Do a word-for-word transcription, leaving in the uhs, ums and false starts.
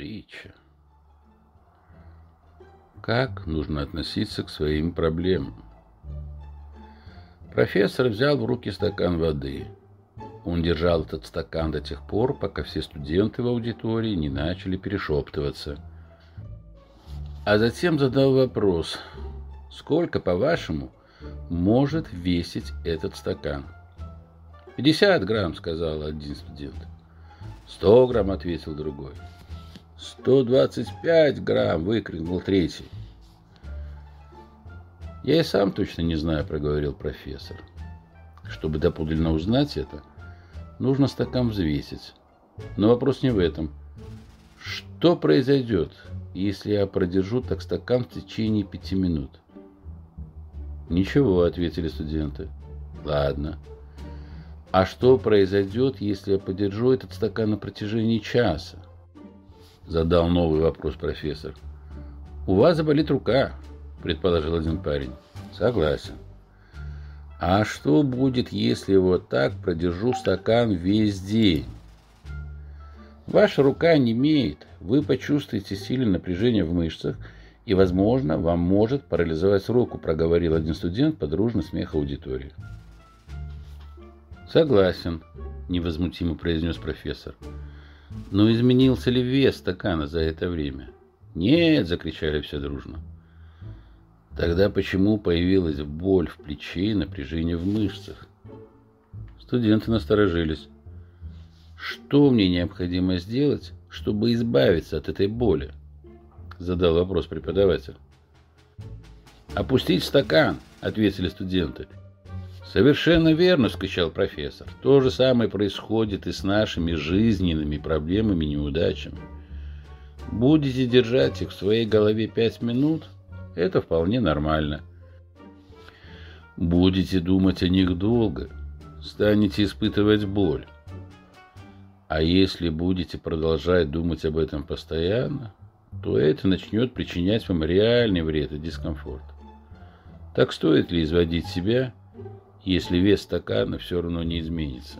притча. Как нужно относиться к своим проблемам? Профессор взял в руки стакан воды. Он держал этот стакан до тех пор, пока все студенты в аудитории не начали перешептываться. А затем задал вопрос: сколько, по-вашему, может весить этот стакан? «Пятьдесят грамм», — сказал один студент. «Сто грамм», — ответил другой. «Сто двадцать пять грамм», — выкрикнул третий. «Я и сам точно не знаю», — проговорил профессор. «Чтобы доподлинно узнать это, нужно стакан взвесить. Но вопрос не в этом. Что произойдет, если я продержу так стакан в течение пяти минут?» «Ничего», — ответили студенты. «Ладно. А что произойдет, если я подержу этот стакан на протяжении часа?» — задал новый вопрос профессор. «У вас заболит рука», — предположил один парень. «Согласен. А что будет, если вот так продержу стакан весь день?» «Ваша рука онемеет, вы почувствуете сильное напряжение в мышцах, и, возможно, вам может парализовать руку», — проговорил один студент под дружный смех аудитории. «Согласен», — невозмутимо произнес профессор. «Но изменился ли вес стакана за это время?» «Нет», — закричали все дружно. «Тогда почему появилась боль в плече и напряжение в мышцах?» Студенты насторожились. «Что мне необходимо сделать, чтобы избавиться от этой боли?» — задал вопрос преподаватель. «Опустить стакан», — ответили студенты. «Совершенно верно», — вскричал профессор. «То же самое происходит и с нашими жизненными проблемами и неудачами. Будете держать их в своей голове пять минут? Это вполне нормально. Будете думать о них долго? Станете испытывать боль. А если будете продолжать думать об этом постоянно, то это начнет причинять вам реальный вред и дискомфорт. Так стоит ли изводить себя, если вес стакана все равно не изменится?»